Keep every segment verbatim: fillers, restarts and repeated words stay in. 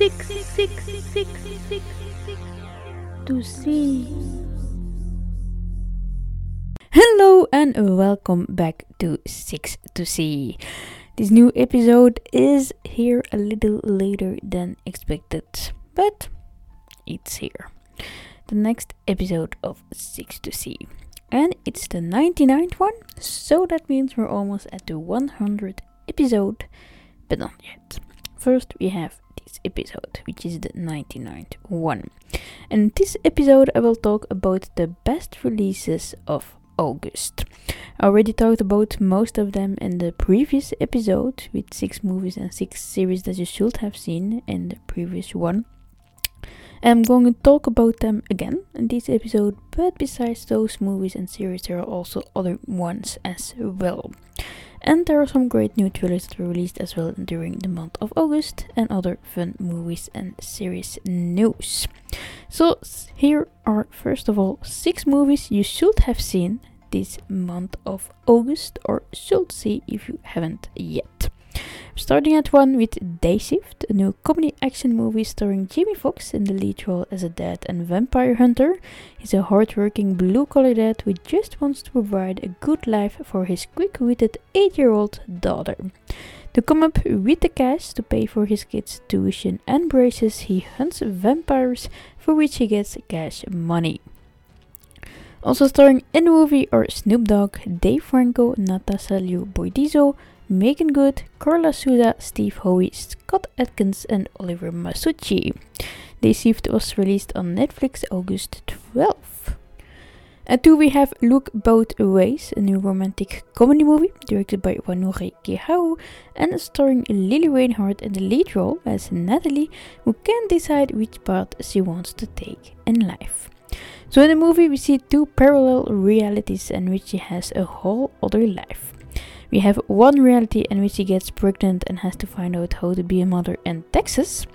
six, six, six, six, six, six, six, to see. Hello and welcome back to Six to See. This new episode is here a little later than expected, but it's here. The next episode of Six to See. And it's the ninety-ninth one, so that means we're almost at the one hundredth episode, but not yet. First we have this episode, which is the ninety-ninth one. And in this episode I will talk about the best releases of August. I already talked about most of them in the previous episode, with six movies and six series that you should have seen in the previous one. I'm going to talk about them again in this episode, but besides those movies and series, there are also other ones as well. And there are some great new trailers that were released as well during the month of August, and other fun movies and series news. So here are, first of all, six movies you should have seen this month of August, or should see if you haven't yet. Starting at one with Day Shift, a new comedy action movie starring Jamie Foxx in the lead role as a dad and vampire hunter. He's a hard-working blue-collar dad who just wants to provide a good life for his quick-witted eight-year-old daughter. To come up with the cash to pay for his kids' tuition and braces, he hunts vampires, for which he gets cash money. Also starring in the movie are Snoop Dogg, Dave Franco, Natasha Liu Bordizzo, Megan Good, Carla Suda, Steve Howey, Scott Atkins and Oliver Masucci. Day Shift was released on Netflix August twelfth. At two we have Look Both Ways, a new romantic comedy movie directed by Wanuri Kiarie and starring Lily Reinhardt in the lead role as Natalie, who can decide which path she wants to take in life. So in the movie we see two parallel realities in which she has a whole other life. We have one reality in which she gets pregnant and has to find out how to be a mother in Texas.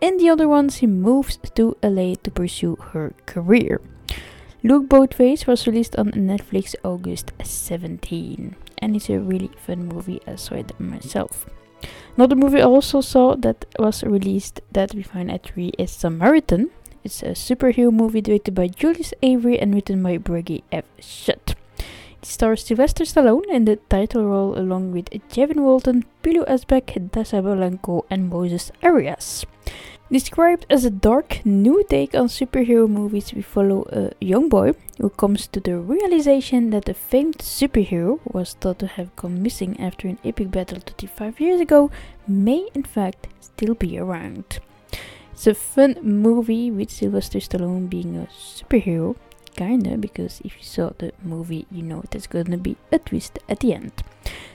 In the other one, she moves to L A to pursue her career. Look Both Ways was released on Netflix August seventeenth. And it's a really fun movie, I saw it myself. Another movie I also saw that was released that we find at three is Samaritan. It's a superhero movie directed by Julius Avery and written by Briggy F. Shutt. It stars Sylvester Stallone in the title role along with Javin Walton, Pilo Azbeck, Dessa Belenco and Moses Arias. Described as a dark, new take on superhero movies, we follow a young boy who comes to the realization that a famed superhero who was thought to have gone missing after an epic battle thirty-five years ago may in fact still be around. It's a fun movie with Sylvester Stallone being a superhero. Kinda, because if you saw the movie, you know there's gonna be a twist at the end.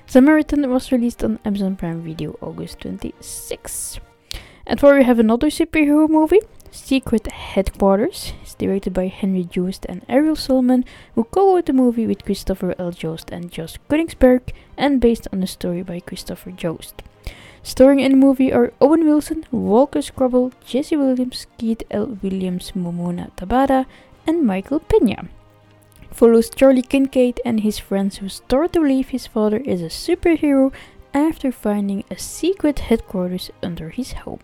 Samaritan was released on Amazon Prime Video August twenty-sixth. And for we have another superhero movie, Secret Headquarters. It's directed by Henry Joost and Ariel Solomon, who co-wrote the movie with Christopher L. Joost and Josh Konigsberg, and based on a story by Christopher Joost. Starring in the movie are Owen Wilson, Walker Scrubble, Jesse Williams, Keith L. Williams, Momona Tabata, and Michael Pena. Follows Charlie Kincaid and his friends who start to believe his father is a superhero after finding a secret headquarters under his home.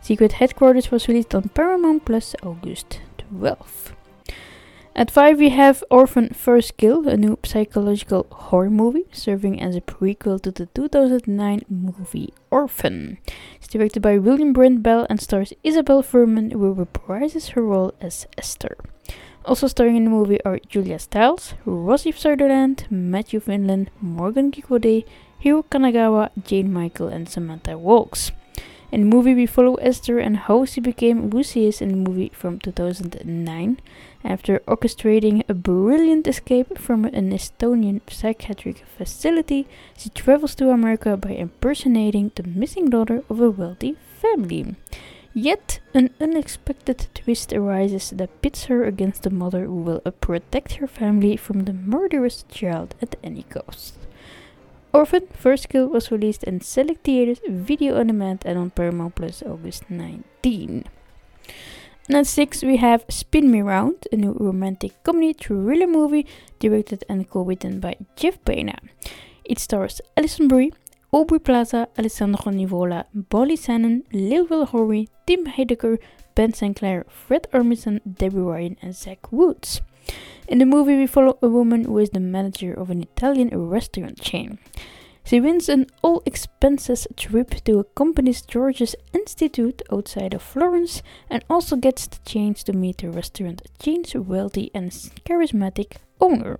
Secret Headquarters was released on Paramount Plus August twelfth. At five we have Orphan First Kill, a new psychological horror movie serving as a prequel to the two thousand nine movie Orphan. It's directed by William Brent Bell and stars Isabel Furman, who reprises her role as Esther. Also starring in the movie are Julia Stiles, Rosie Sutherland, Matthew Finland, Morgan Kikode, Hiro Kanagawa, Jane Michael and Samantha Walks. In the movie we follow Esther and how she became who she is in the movie from two thousand nine after orchestrating a brilliant escape from an Estonian psychiatric facility. She travels to America by impersonating the missing daughter of a wealthy family. Yet an unexpected twist arises that pits her against the mother who will protect her family from the murderous child at any cost. Orphan First Kill was released in select theaters, video on demand and on Paramount Plus August nineteenth. And at six we have Spin Me Round, a new romantic comedy thriller movie directed and co-written by Jeff Pena. It stars Alison Brie, Aubrey Plaza, Alessandro Nivola, Bolly Sannon, Lil Will Howery, Tim Heidecker, Ben Sinclair, Fred Armisen, Debbie Ryan and Zach Woods. In the movie we follow a woman who is the manager of an Italian restaurant chain. She wins an all-expenses trip to accompany George's Institute outside of Florence and also gets the chance to meet the restaurant chain's wealthy and charismatic owner.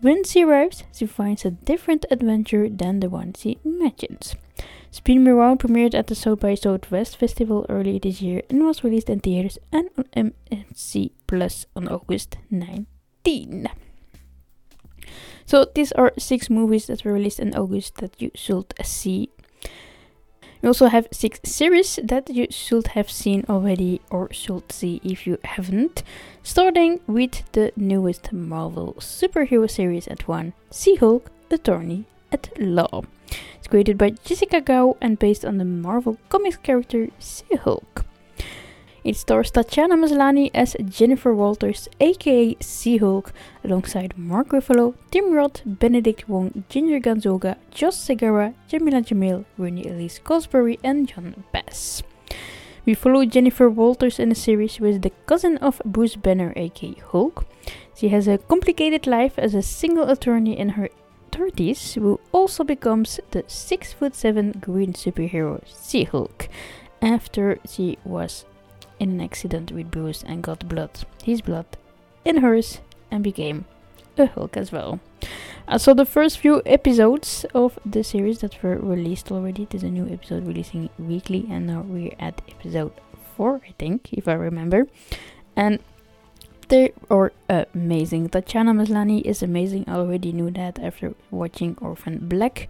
When she arrives, she finds a different adventure than the one she imagines. Spin Me Round premiered at the South by Southwest Festival early this year and was released in theaters and on M C Plus on August nineteenth. So these are six movies that were released in August that you should see. We also have six series that you should have seen already or should see if you haven't. Starting with the newest Marvel superhero series at one, She-Hulk, Attorney at Law. It's created by Jessica Gao and based on the Marvel Comics character She-Hulk. It stars Tatiana Maslany as Jennifer Walters, aka She-Hulk, alongside Mark Ruffalo, Tim Roth, Benedict Wong, Ginger Gonzaga, Josh Segarra, Jamila Jamil, Renée Elise Cosbury, and John Bass. We follow Jennifer Walters in the series, who is the cousin of Bruce Banner, aka Hulk. She has a complicated life as a single attorney in her thirties, who also becomes the six foot seven green superhero She-Hulk after she was in an accident with Bruce and got blood, his blood, in hers and became a Hulk as well. I saw the first few episodes of the series that were released already. There's a new episode releasing weekly and now we're at episode four, I think, if I remember. And they are amazing. Tatiana Maslany is amazing. I already knew that after watching Orphan Black.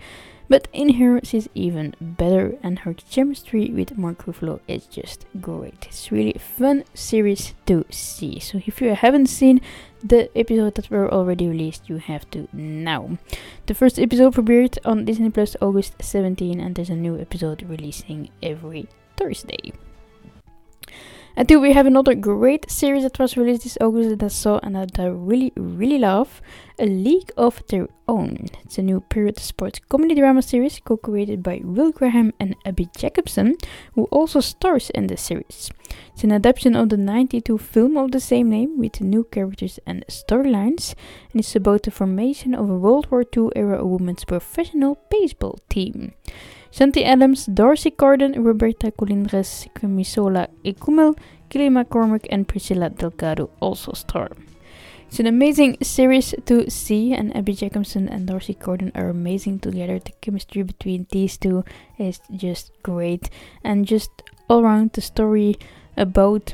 But in here, she's even better and her chemistry with Mark Ruffalo is just great. It's really a fun series to see. So if you haven't seen the episode that were already released, you have to now. The first episode premiered on Disney Plus August seventeenth and there's a new episode releasing every Thursday. And two, we have another great series that was released this August that I saw and that I really, really love. A League of Their Own. It's a new period sports comedy drama series co-created by Will Graham and Abby Jacobson, who also stars in the series. It's an adaptation of the ninety-two film of the same name with new characters and storylines. And it's about the formation of a World War Two era women's professional baseball team. Shanti Adams, Darcy Corden, Roberta Colindres, Kemisola Ekumel, Kelly McCormick and Priscilla Delgado also star. It's an amazing series to see and Abby Jacobson and Darcy Corden are amazing together. The chemistry between these two is just great and just all around the story about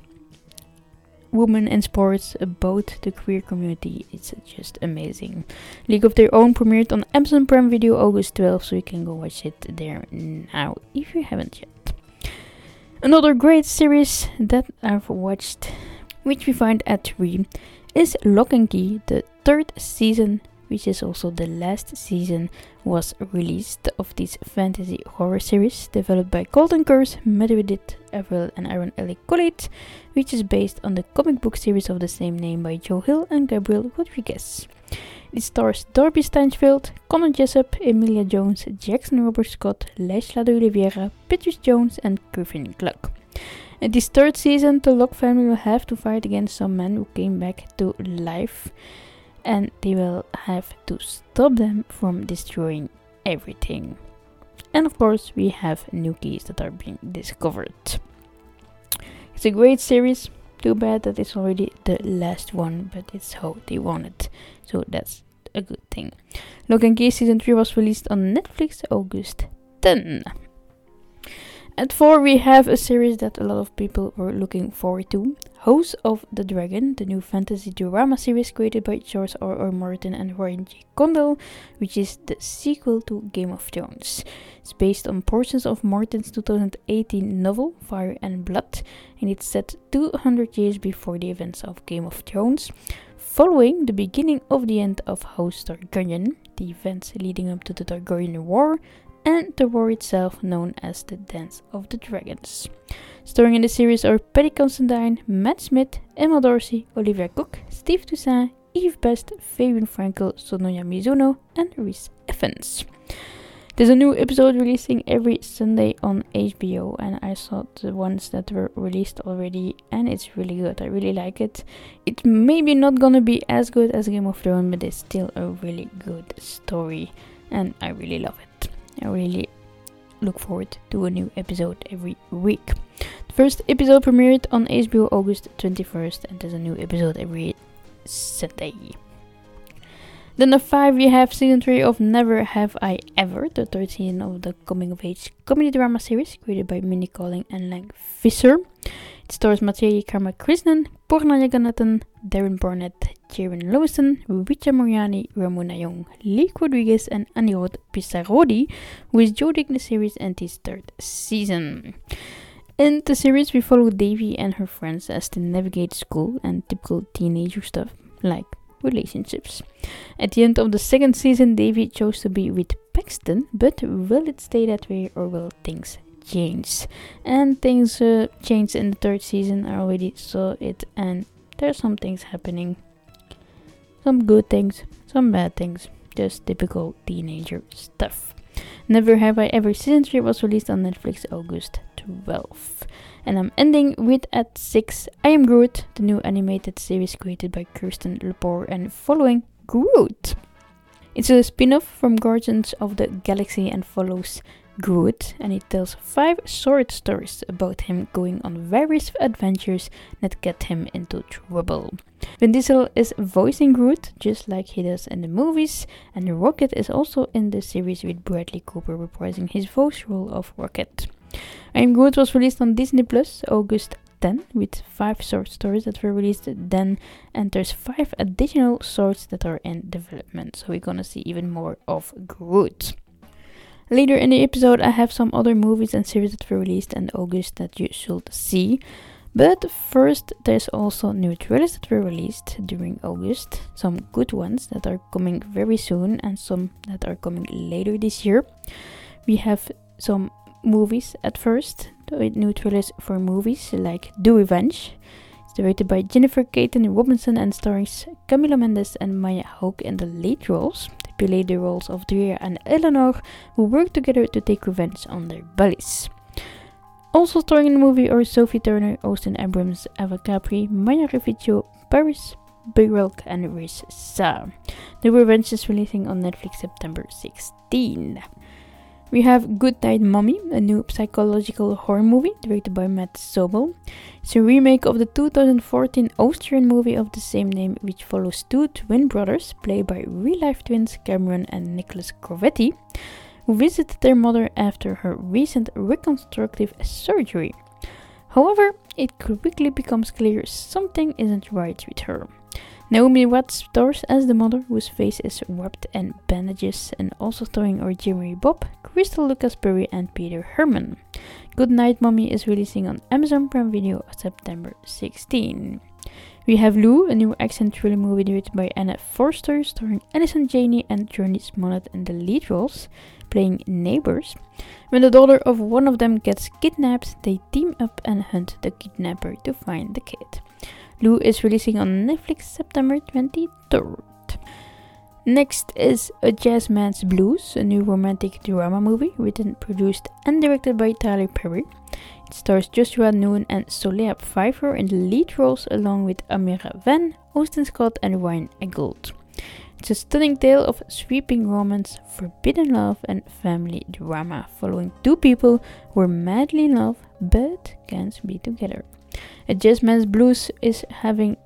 women in sports, about the queer community. It's just amazing. League of Their Own premiered on Amazon Prime Video August twelfth, so you can go watch it there now if you haven't yet. Another great series that I've watched, which we find at three, is Lock and Key. The third season, which is also the last season, was released of this fantasy horror series developed by Colton Curse, Medvedit, Averill and Aaron L A. Collette, which is based on the comic book series of the same name by Joe Hill and Gabriel Rodriguez. It stars Darby Steinsfield, Connor Jessup, Emilia Jones, Jackson Robert Scott, Leisla de Oliveira, Petrus Jones and Griffin Gluck. In this third season, the Locke family will have to fight against some men who came back to life, and they will have to stop them from destroying everything. And of course, we have new keys that are being discovered. It's a great series. Too bad that it's already the last one, but it's how they want it. So that's a good thing. Lock and Key Season three was released on Netflix August tenth. At four, we have a series that a lot of people were looking forward to. House of the Dragon, the new fantasy drama series created by George R. R. Martin and Ryan J. Condal, which is the sequel to Game of Thrones. It's based on portions of Martin's two thousand eighteen novel, Fire and Blood, and it's set two hundred years before the events of Game of Thrones, following the beginning of the end of House Targaryen, the events leading up to the Targaryen War, and the war itself known as the Dance of the Dragons. Starring in the series are Paddy Considine, Matt Smith, Emma Dorsey, Olivia Cook, Steve Toussaint, Eve Best, Fabian Frankel, Sonoya Mizuno, and Rhys Evans. There's a new episode releasing every Sunday on H B O, and I saw the ones that were released already, and it's really good. I really like it. It's maybe not gonna be as good as Game of Thrones, but it's still a really good story, and I really love it. I really look forward to a new episode every week. The first episode premiered on H B O August twenty-first, and there's a new episode every Sunday. Then the five, we have season three of Never Have I Ever, the third season of the coming-of-age comedy drama series created by Mindy Kaling and Lang Visser. It stars Matheri Karmakrishnan, Poorna Jagannathan, Darren Barnett, Jaron Lewison, Richa Moriani, Ramona Young, Leek Rodriguez, and Anirudh Pisarodi, who is judging the series and his third season. In the series, we follow Davy and her friends as they navigate school and typical teenager stuff like relationships. At the end of the second season, Davy chose to be with Paxton, but will it stay that way or will things change? And things uh, change in the third season. I already saw it, and there's some things happening. Some good things, some bad things, just typical teenager stuff. Never Have I Ever season three was released on Netflix August twelfth. And I'm ending with at six, I Am Groot, the new animated series created by Kirsten Lepore and following Groot. It's a spin-off from Guardians of the Galaxy and follows Groot, and it tells five short stories about him going on various adventures that get him into trouble. Vin Diesel is voicing Groot, just like he does in the movies, and Rocket is also in the series with Bradley Cooper reprising his voice role of Rocket. I Am Groot was released on Disney Plus August tenth with five short stories that were released then, and there's five additional shorts that are in development, so we're gonna see even more of Groot. Later in the episode, I have some other movies and series that were released in August that you should see. But first, there's also new trailers that were released during August. Some good ones that are coming very soon and some that are coming later this year. We have some movies at first, with new trailers for movies like Do Revenge. It's directed by Jennifer Caton Robinson and stars Camila Mendes and Maya Hawke in the lead roles. They play the roles of Drea and Eleanor, who work together to take revenge on their bullies. Also starring in the movie are Sophie Turner, Austin Abrams, Ava Capri, Maya Reficio, Paris Burelk, and Riz Shah. The Revenge is releasing on Netflix September sixteenth. We have Good Night Mommy, a new psychological horror movie directed by Matt Sobel. It's a remake of the two thousand fourteen Austrian movie of the same name, which follows two twin brothers, played by real-life twins Cameron and Nicholas Corvetti, who visit their mother after her recent reconstructive surgery. However, it quickly becomes clear something isn't right with her. Naomi Watts stars as the mother, whose face is wrapped in bandages, and also starring are Jimmy Bob, Crystal Lucas-Perry, and Peter Herman. Good Night Mommy is releasing on Amazon Prime Video September sixteenth. We have Lou, a new action thriller movie directed by Anna Forster, starring Allison Janney and Journey's Monad in the lead roles, playing neighbors. When the daughter of one of them gets kidnapped, they team up and hunt the kidnapper to find the kid. Lou is releasing on Netflix September twenty-third. Next is A Jazzman's Blues, a new romantic drama movie written, produced and directed by Tyler Perry. It stars Joshua Noon and Soleil Pfeiffer in the lead roles along with Amira Van, Austin Scott and Ryan Eggold. It's a stunning tale of sweeping romance, forbidden love and family drama following two people who are madly in love but can't be together. A Jazzman's Blues is having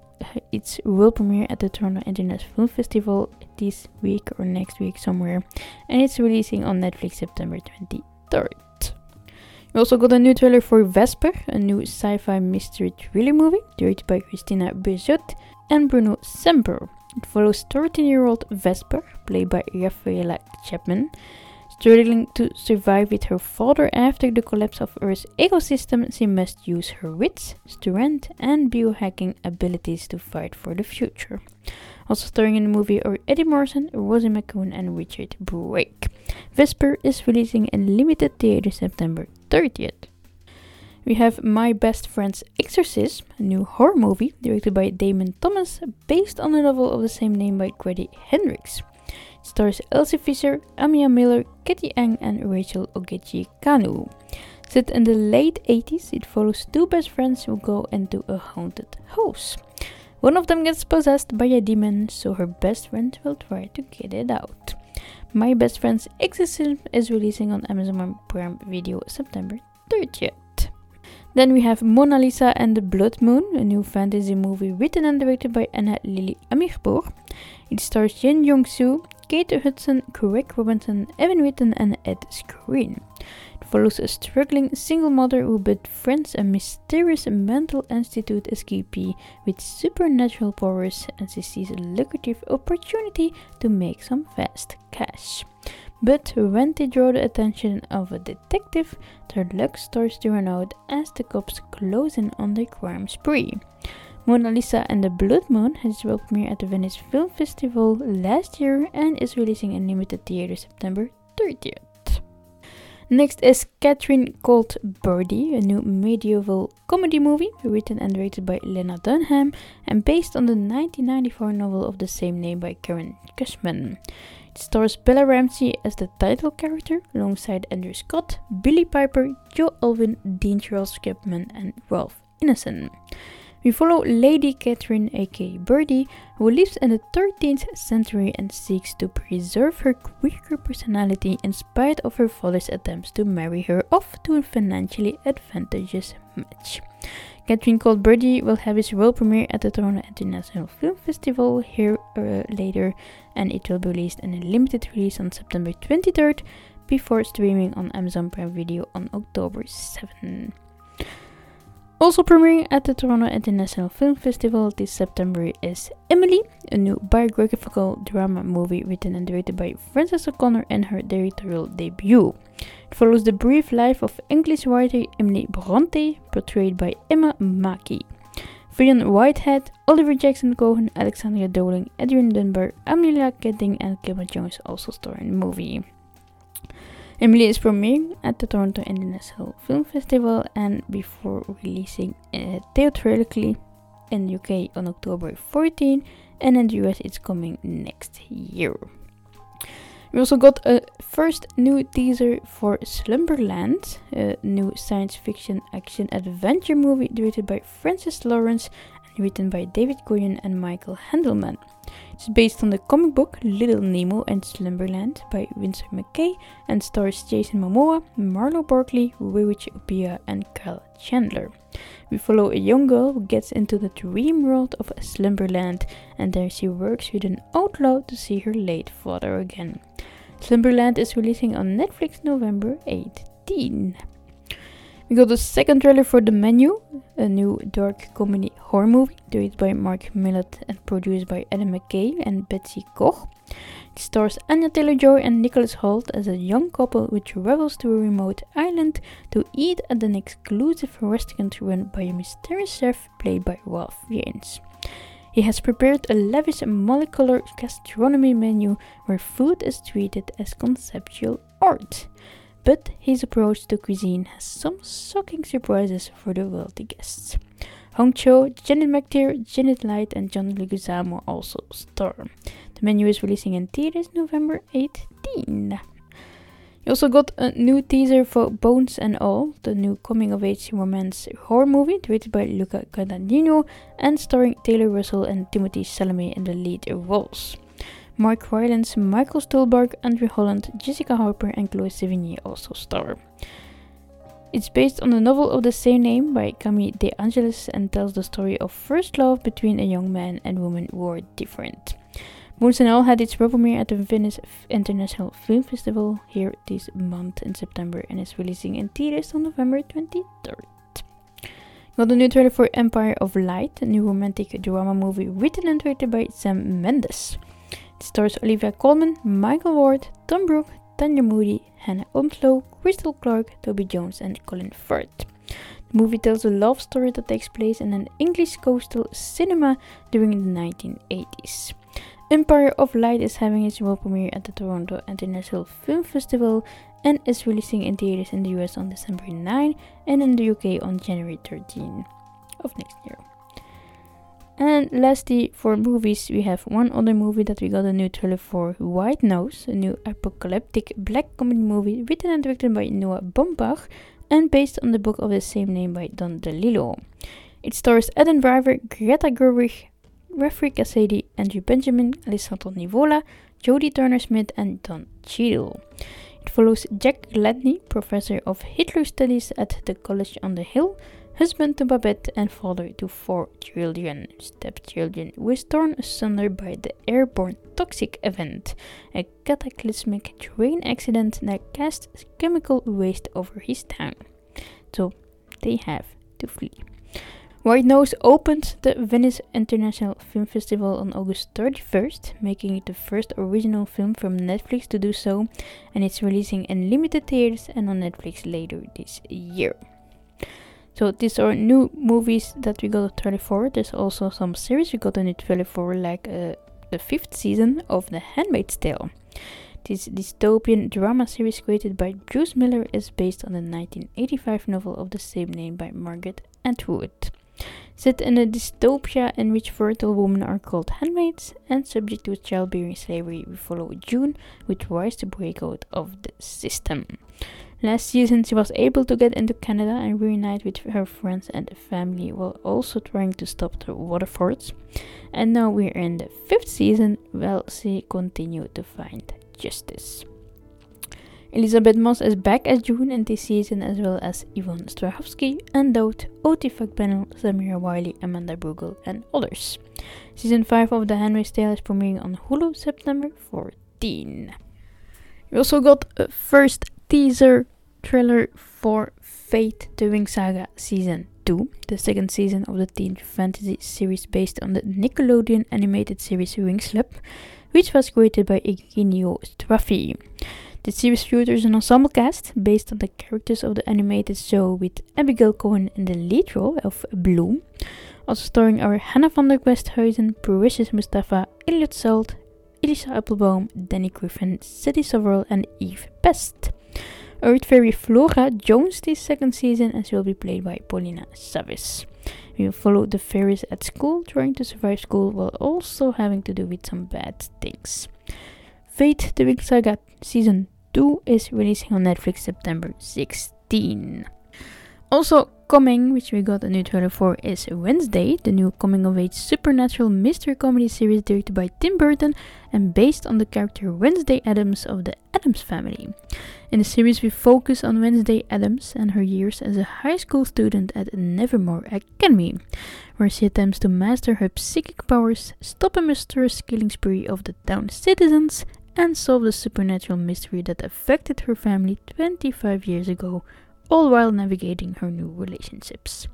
its world premiere at the Toronto International Film Festival this week or next week somewhere, and it's releasing on Netflix September twenty-third. We also got a new trailer for Vesper, a new sci-fi mystery thriller movie directed by Christina Buzot and Bruno Semper. It follows thirteen-year-old Vesper, played by Raffaella Chapman, struggling to survive with her father after the collapse of Earth's ecosystem. She must use her wits, strength and biohacking abilities to fight for the future. Also starring in the movie are Eddie Morrison, Rosie McCoon and Richard Brake. Vesper is releasing in limited theater September thirtieth. We have My Best Friend's Exorcism, a new horror movie directed by Damon Thomas, based on a novel of the same name by Grady Hendrix. Stars Elsie Fisher, Amia Miller, Katie Ang and Rachel Ogechi-Kanu. Set in the late eighties, it follows two best friends who go into a haunted house. One of them gets possessed by a demon, so her best friend will try to get it out. My Best Friend's Exorcism is releasing on Amazon Prime Video September thirtieth. Then we have Mona Lisa and the Blood Moon, a new fantasy movie written and directed by Anna Lily Amirpour. It stars Jin Yong-soo, Kate Hudson, Craig Robinson, Evan Whitten and Ed Skrein. It follows a struggling single mother who befriends a mysterious mental institute escapee with supernatural powers, and she sees a lucrative opportunity to make some fast cash. But when they draw the attention of a detective, their luck starts to run out as the cops close in on their crime spree. Mona Lisa and the Blood Moon had its world premiere at the Venice Film Festival last year and is releasing in limited theaters September thirtieth. Next is Catherine Called Birdie, a new medieval comedy movie written and directed by Lena Dunham and based on the nineteen ninety-four novel of the same name by Karen Cushman. It stars Bella Ramsey as the title character alongside Andrew Scott, Billy Piper, Joe Alwyn, Dean Charles Chapman and Ralph Ineson. We follow Lady Catherine, aka Birdie, who lives in the thirteenth century and seeks to preserve her queer personality in spite of her father's attempts to marry her off to a financially advantageous match. Catherine Called Birdie will have its world premiere at the Toronto International Film Festival here uh, later, and it will be released in a limited release on September twenty-third before streaming on Amazon Prime Video on October seventh. Also premiering at the Toronto International Film Festival this September is Emily, a new biographical drama movie written and directed by Frances O'Connor in her directorial debut. It follows the brief life of English writer Emily Brontë, portrayed by Emma Mackey. Fionn Whitehead, Oliver Jackson Cohen, Alexandra Dowling, Adrian Dunbar, Amelia Keating and Gemma Jones also star in the movie. Emily is premiering at the Toronto International Film Festival and before releasing uh, theatrically in the U K on October fourteenth, and in the U S it's coming next year. We also got a first new teaser for Slumberland, a new science fiction action adventure movie directed by Francis Lawrence and written by David Goyer and Michael Handelman. It's based on the comic book Little Nemo and Slumberland by Winsor McKay and stars Jason Momoa, Marlo Barkley, Wiwich Opiah and Kyle Chandler. We follow a young girl who gets into the dream world of Slumberland, and there she works with an outlaw to see her late father again. Slumberland is releasing on Netflix November eighteenth. We got the second trailer for The Menu, a new dark comedy horror movie directed by Mark Millett and produced by Adam McKay and Betsy Koch. It stars Anya Taylor-Joy and Nicholas Hoult as a young couple who travels to a remote island to eat at an exclusive restaurant run by a mysterious chef played by Ralph Fiennes. He has prepared a lavish molecular gastronomy menu where food is treated as conceptual art. But his approach to cuisine has some shocking surprises for the wealthy guests. Hong Cho, Janet McTeer, Janet Light and John Leguizamo also star. The Menu is releasing in theaters November eighteenth. You also got a new teaser for Bones and All, the new coming-of-age romance horror movie directed by Luca Guadagnino and starring Taylor Russell and Timothée Chalamet in the lead roles. Mark Rylance, Michael Stuhlbarg, Andrew Holland, Jessica Harper and Chloe Sevigny also star. It's based on the novel of the same name by Camille De Angelis and tells the story of first love between a young man and woman who are different. Bones and All had its world premiere at the Venice International Film Festival here this month in September and is releasing in theaters on November twenty-third. Got a new trailer for Empire of Light, a new romantic drama movie written and directed by Sam Mendes. It stars Olivia Colman, Michael Ward, Tom Brooke, Tanya Moody, Hannah Onslow, Crystal Clark, Toby Jones and Colin Firth. The movie tells a love story that takes place in an English coastal cinema during the nineteen eighties. Empire of Light is having its world premiere at the Toronto International Film Festival and is releasing in theaters in the U S on December ninth and in the U K on January thirteenth of next year. And lastly, for movies, we have one other movie that we got a new trailer for, White Noise, a new apocalyptic black comedy movie written and directed by Noah Baumbach and based on the book of the same name by Don DeLillo. It stars Adam Driver, Greta Gerwig, Rafiq Kassadi, Andrew Benjamin, Alessandro Nivola, Jodie Turner-Smith and Don Cheadle. It follows Jack Gladney, professor of Hitler studies at the College on the Hill, husband to Babette and father to four children. Stepchildren was torn asunder by the airborne toxic event, a cataclysmic train accident that casts chemical waste over his town. So they have to flee. White Noise opened the Venice International Film Festival on August thirty-first, making it the first original film from Netflix to do so, and it's releasing in limited theaters and on Netflix later this year. So these are new movies that we got a trailer for. There's also some series we got a new trailer for, like uh, the fifth season of The Handmaid's Tale. This dystopian drama series created by Bruce Miller is based on the nineteen eighty-five novel of the same name by Margaret Atwood. Set in a dystopia in which fertile women are called handmaids and subject to childbearing slavery, we follow June, who tries to break out of the system. Last season, she was able to get into Canada and reunite with her friends and family while also trying to stop the Waterfords. And now we're in the fifth season, while she continues to find justice. Elizabeth Moss is back as June in this season, as well as Yvonne Strahovski, Undoubted, Oti Fakbenel, Samira Wiley, Amanda Brugel and others. Season five of The Handmaid's Tale is premiering on Hulu September fourteenth. We also got a first teaser trailer for Fate: The Wing Saga Season two, the second season of the teen fantasy series based on the Nickelodeon animated series Wingslip, which was created by Eugenio Straffi. The series features an ensemble cast based on the characters of the animated show, with Abigail Cohen in the lead role of Bloom, also starring our Hannah van der Westhuizen, Precious Mustafa, Elliot Salt, Elisha Applebaum, Danny Griffin, Sadie Soverell and Eve Best. Earth Fairy Flora joins this second season and she will be played by Paulina Savis. We will follow the fairies at school, trying to survive school while also having to do with some bad things. Fate: The Wing Saga Season two is releasing on Netflix September sixteenth. Also coming, which we got a new trailer for, is Wednesday, the new coming-of-age supernatural mystery comedy series directed by Tim Burton and based on the character Wednesday Addams of the Addams Family. In the series, we focus on Wednesday Addams and her years as a high school student at Nevermore Academy, where she attempts to master her psychic powers, stop a mysterious killing spree of the town's citizens, and solve the supernatural mystery that affected her family twenty-five years ago, all while navigating her new relationships.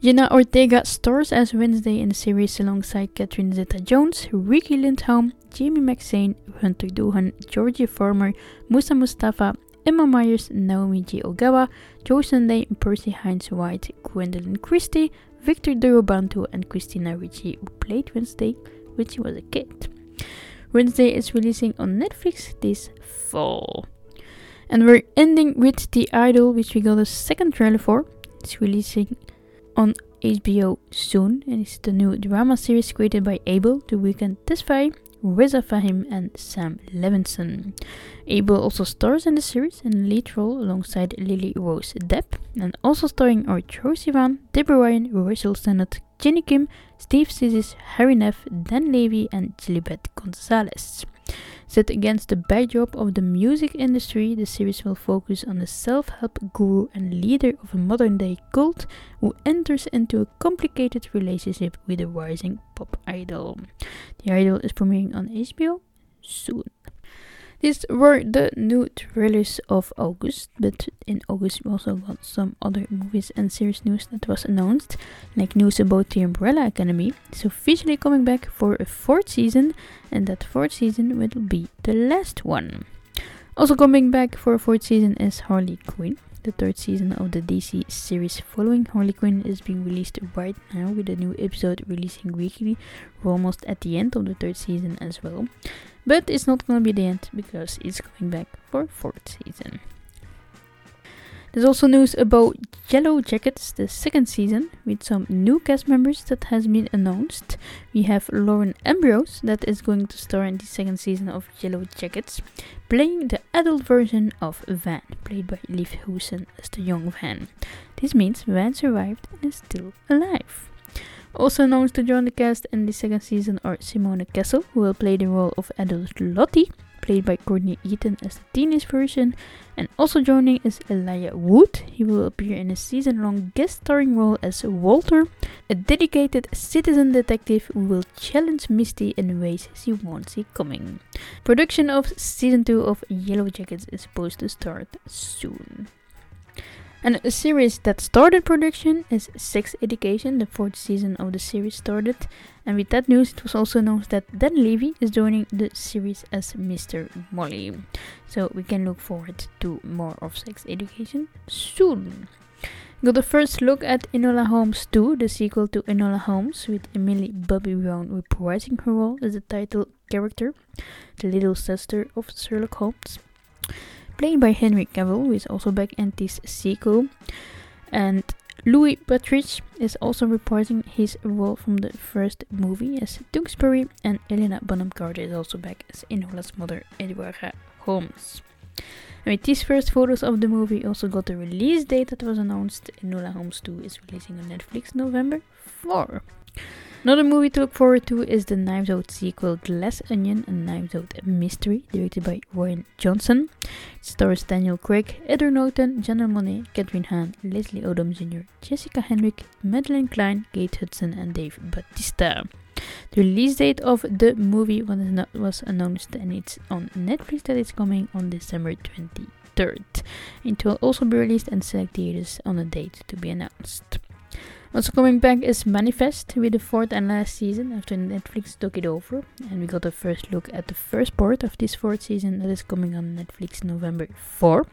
Jenna Ortega stars as Wednesday in the series alongside Catherine Zeta-Jones, Ricky Lindholm, Jamie Maxine, Hunter Doohan, Georgie Farmer, Musa Mustafa, Emma Myers, Naomi G. Ogawa, Joe Sunday, Percy Hines-White, Gwendolyn Christie, Victor Dorobantu and Christina Ricci, who played Wednesday when she was a kid. Wednesday is releasing on Netflix this fall. And we're ending with The Idol, which we got a second trailer for. It's releasing on H B O soon, and it's the new drama series created by Abel, The Weeknd Tesfaye, Reza Fahim and Sam Levinson. Abel also stars in the series in lead role alongside Lily Rose Depp, and also starring are Troye Sivan, Deborah Ryan, Rachel Sennott, Jenny Kim, Steve Zissou, Harry Neff, Dan Levy and Gilbert Gonzalez. Set against the backdrop of the music industry, the series will focus on the self-help guru and leader of a modern-day cult who enters into a complicated relationship with a rising pop idol. The Idol is premiering on H B O soon. These were the new trailers of August, but in August we also got some other movies and series news that was announced, like news about The Umbrella Academy, it's officially coming back for a fourth season, and that fourth season will be the last one. Also coming back for a fourth season is Harley Quinn. The third season of the D C series following Harley Quinn is being released right now, with a new episode releasing weekly. We're almost at the end of the third season as well. But it's not gonna be the end, because it's coming back for fourth season. There's also news about Yellow Jackets, the second season, with some new cast members that has been announced. We have Lauren Ambrose, that is going to star in the second season of Yellow Jackets, playing the adult version of Van, played by Lief Husen as the young Van. This means Van survived and is still alive. Also announced to join the cast in the second season are Simone Kessel, who will play the role of adult Lottie, played by Courtney Eaton as the teenage version, and also joining is Elijah Wood. He will appear in a season-long guest-starring role as Walter, a dedicated citizen detective who will challenge Misty in ways she won't see coming. Production of season two of Yellow Jackets is supposed to start soon. And a series that started production is Sex Education. The fourth season of the series started. And with that news, it was also announced that Dan Levy is joining the series as Mister Molly. So we can look forward to more of Sex Education soon. We got the first look at Enola Holmes two, the sequel to Enola Holmes, with Emily Bobby Brown reprising her role as the title character, the little sister of Sherlock Holmes, played by Henry Cavill, who is also back in this sequel. And Louis Partridge is also reprising his role from the first movie as Tewksbury, and Helena Bonham Carter is also back as Enola's mother, Edwina Holmes. And with these first photos of the movie, also got the release date that was announced. Enola Holmes two is releasing on Netflix November fourth. Another movie to look forward to is the Knives Out sequel, Glass Onion, a Knives Out mystery, directed by Rian Johnson. It stars Daniel Craig, Edward Norton, Janelle Monáe, Catherine Hahn, Leslie Odom Junior, Jessica Henwick, Madeleine Klein, Kate Hudson and Dave Bautista. The release date of the movie was announced, and it's on Netflix that it's coming on December twenty-third. It will also be released in select theaters on a date to be announced. Also coming back is Manifest, with the fourth and last season after Netflix took it over. And we got a first look at the first part of this fourth season that is coming on Netflix November fourth.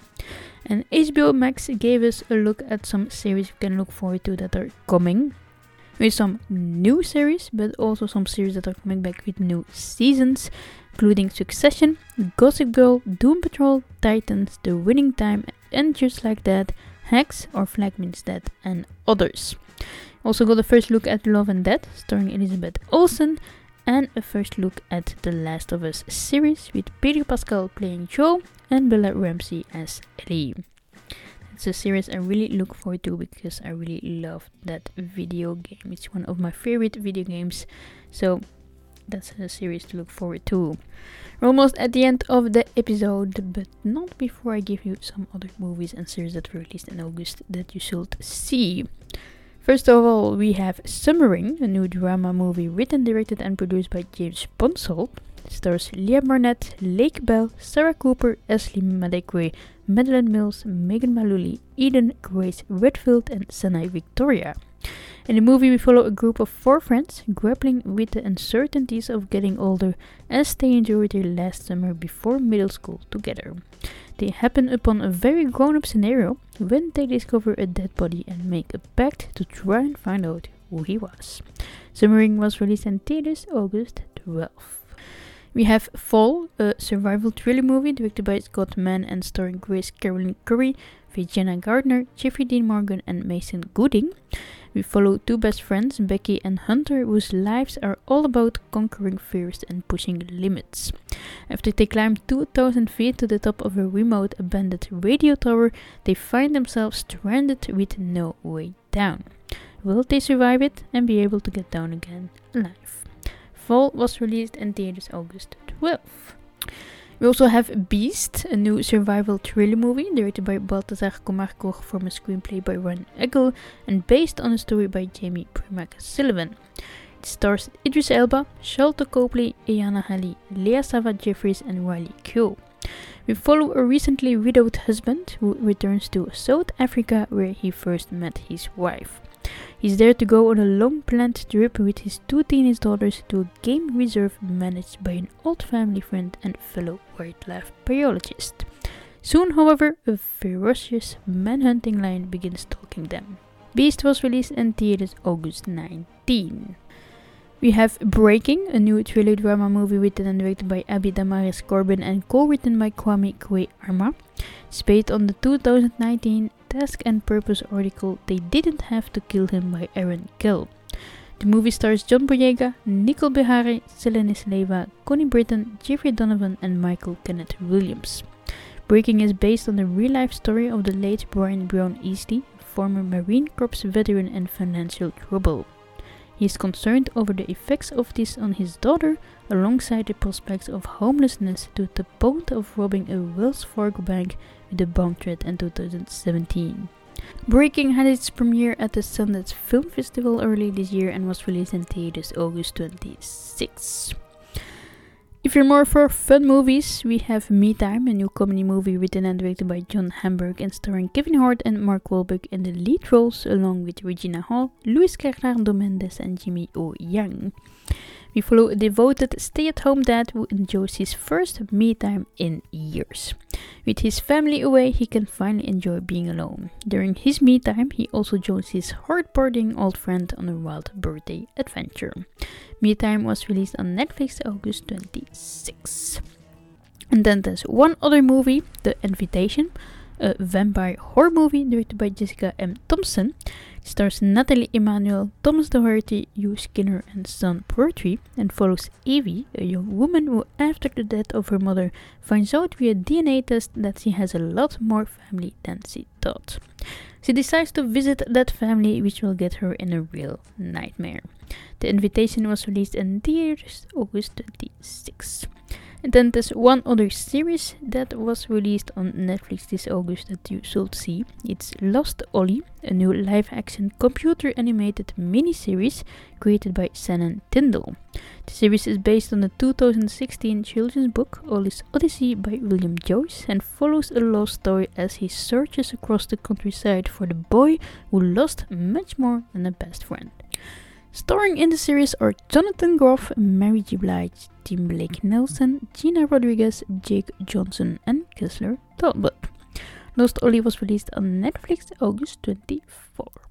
And H B O Max gave us a look at some series we can look forward to that are coming, with some new series, but also some series that are coming back with new seasons, including Succession, Gossip Girl, Doom Patrol, Titans, The Winning Time, and Just Like That, Hacks or Flag Means Death, and others. Also got a first look at Love and Death, starring Elizabeth Olsen, and a first look at The Last of Us series, with Pedro Pascal playing Joel and Bella Ramsey as Ellie. It's a series I really look forward to because I really love that video game. It's one of my favorite video games, so that's a series to look forward to. We're almost at the end of the episode, but not before I give you some other movies and series that were released in August that you should see. First of all, we have Summering, a new drama movie written, directed and produced by James Ponsel. It stars Leah Barnett, Lake Bell, Sarah Cooper, Ashley Madekwe, Madeleine Mills, Megan Mullally, Eden, Grace Redfield and Sanai Victoria. In the movie, we follow a group of four friends grappling with the uncertainties of getting older as they endured their last summer before middle school together. They happen upon a very grown-up scenario when they discover a dead body and make a pact to try and find out who he was. Summering was released in theaters August twelfth. We have Fall, a survival thriller movie directed by Scott Mann and starring Grace Carolyn Curry, Virginia Gardner, Jeffrey Dean Morgan and Mason Gooding. We follow two best friends, Becky and Hunter, whose lives are all about conquering fears and pushing limits. After they climb two thousand feet to the top of a remote abandoned radio tower, they find themselves stranded with no way down. Will they survive it and be able to get down again alive? Fall was released in theaters August twelfth. We also have Beast, a new survival thriller movie directed by Balthazar Comarco from a screenplay by Ryan Eggle and based on a story by Jamie Primack Sullivan. It stars Idris Elba, Shalto Copley, Ayanna Hali, Leah Sava Jeffries and Riley Keough. We follow a recently widowed husband who returns to South Africa where he first met his wife. He's there to go on a long planned trip with his two teenage daughters to a game reserve managed by an old family friend and fellow wildlife biologist. Soon, however, a ferocious manhunting lion begins stalking them. Beast was released in theaters August nineteenth. We have Breaking, a new thriller drama movie written and directed by Abby Damaris Corbin and co-written by Kwame Kwe-Arma. It's based on the two thousand nineteen Task and Purpose article They Didn't Have to Kill Him by Aaron Kell. The movie stars John Boyega, Nicole Beharie, Selene Sleva, Connie Britton, Jeffrey Donovan and Michael Kenneth Williams. Breaking is based on the real-life story of the late Brian Brown Eastie, a former Marine Corps veteran and financial trouble. He is concerned over the effects of this on his daughter, alongside the prospects of homelessness to the point of robbing a Wells Fargo bank with a bomb threat in two thousand seventeen. Breaking had its premiere at the Sundance Film Festival early this year and was released in theaters August twenty-sixth. If you're more for fun movies, we have Me Time, a new comedy movie written and directed by John Hamburg and starring Kevin Hart and Mark Wahlberg in the lead roles, along with Regina Hall, Luis Gerardo Mendez and Jimmy O. Yang. We follow a devoted stay-at-home dad who enjoys his first me time in years. With his family away, he can finally enjoy being alone. During his me time, he also joins his hard-partying old friend on a wild birthday adventure. Me Time was released on Netflix August twenty-sixth. And then there's one other movie, The Invitation, a vampire horror movie directed by Jessica M. Thompson. It stars Natalie Emanuel, Thomas Doherty, Hugh Skinner and Sean Pertwee, and follows Evie, a young woman who, after the death of her mother, finds out via D N A test that she has a lot more family than she thought. She decides to visit that family, which will get her in a real nightmare. The Invitation was released in theaters August twenty-sixth. And then there's one other series that was released on Netflix this August that you should see. It's Lost Ollie, a new live-action computer animated miniseries created by Shannon Tyndall. The series is based on the two thousand sixteen children's book Ollie's Odyssey by William Joyce and follows a lost story as he searches across the countryside for the boy who lost much more than a best friend. Starring in the series are Jonathan Groff, Mary J. Blige, Tim Blake Nelson, Gina Rodriguez, Jake Johnson and Kessler Talbot. Lost Ollie was released on Netflix August twenty-fourth.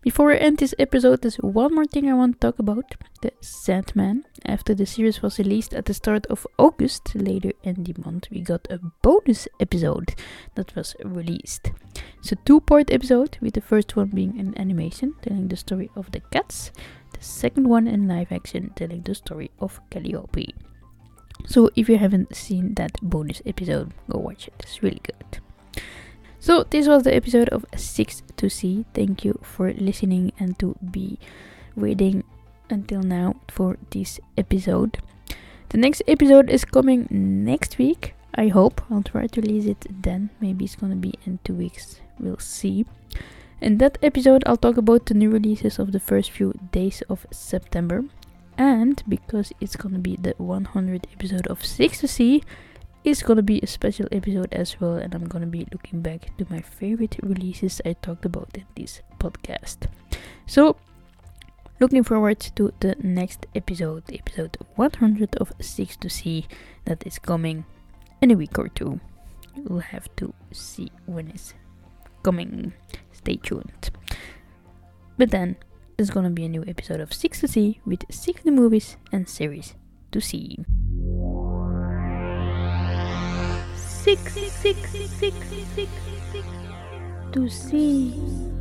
Before I end this episode, there's one more thing I want to talk about, The Sandman. After the series was released at the start of August, later in the month, we got a bonus episode that was released. It's a two-part episode, with the first one being an animation telling the story of the cats, the second one in live action telling the story of Calliope. So if you haven't seen that bonus episode, go watch it, it's really good. So this was the episode of Six to See. Thank you for listening and to be waiting until now for this episode. The next episode is coming next week, I hope. I'll try to release it then. Maybe it's gonna be in two weeks. We'll see. In that episode, I'll talk about the new releases of the first few days of September. And because it's gonna be the one hundredth episode of Six to See, it's gonna be a special episode as well, and I'm gonna be looking back to my favorite releases I talked about in this podcast. So, looking forward to the next episode, episode one hundred of Six to See, that is coming in a week or two. We'll have to see when it's coming. Stay tuned. But then, there's gonna be a new episode of Six to See with six new movies and series to see. Six, six, six, six, six, six, six, six, six to see.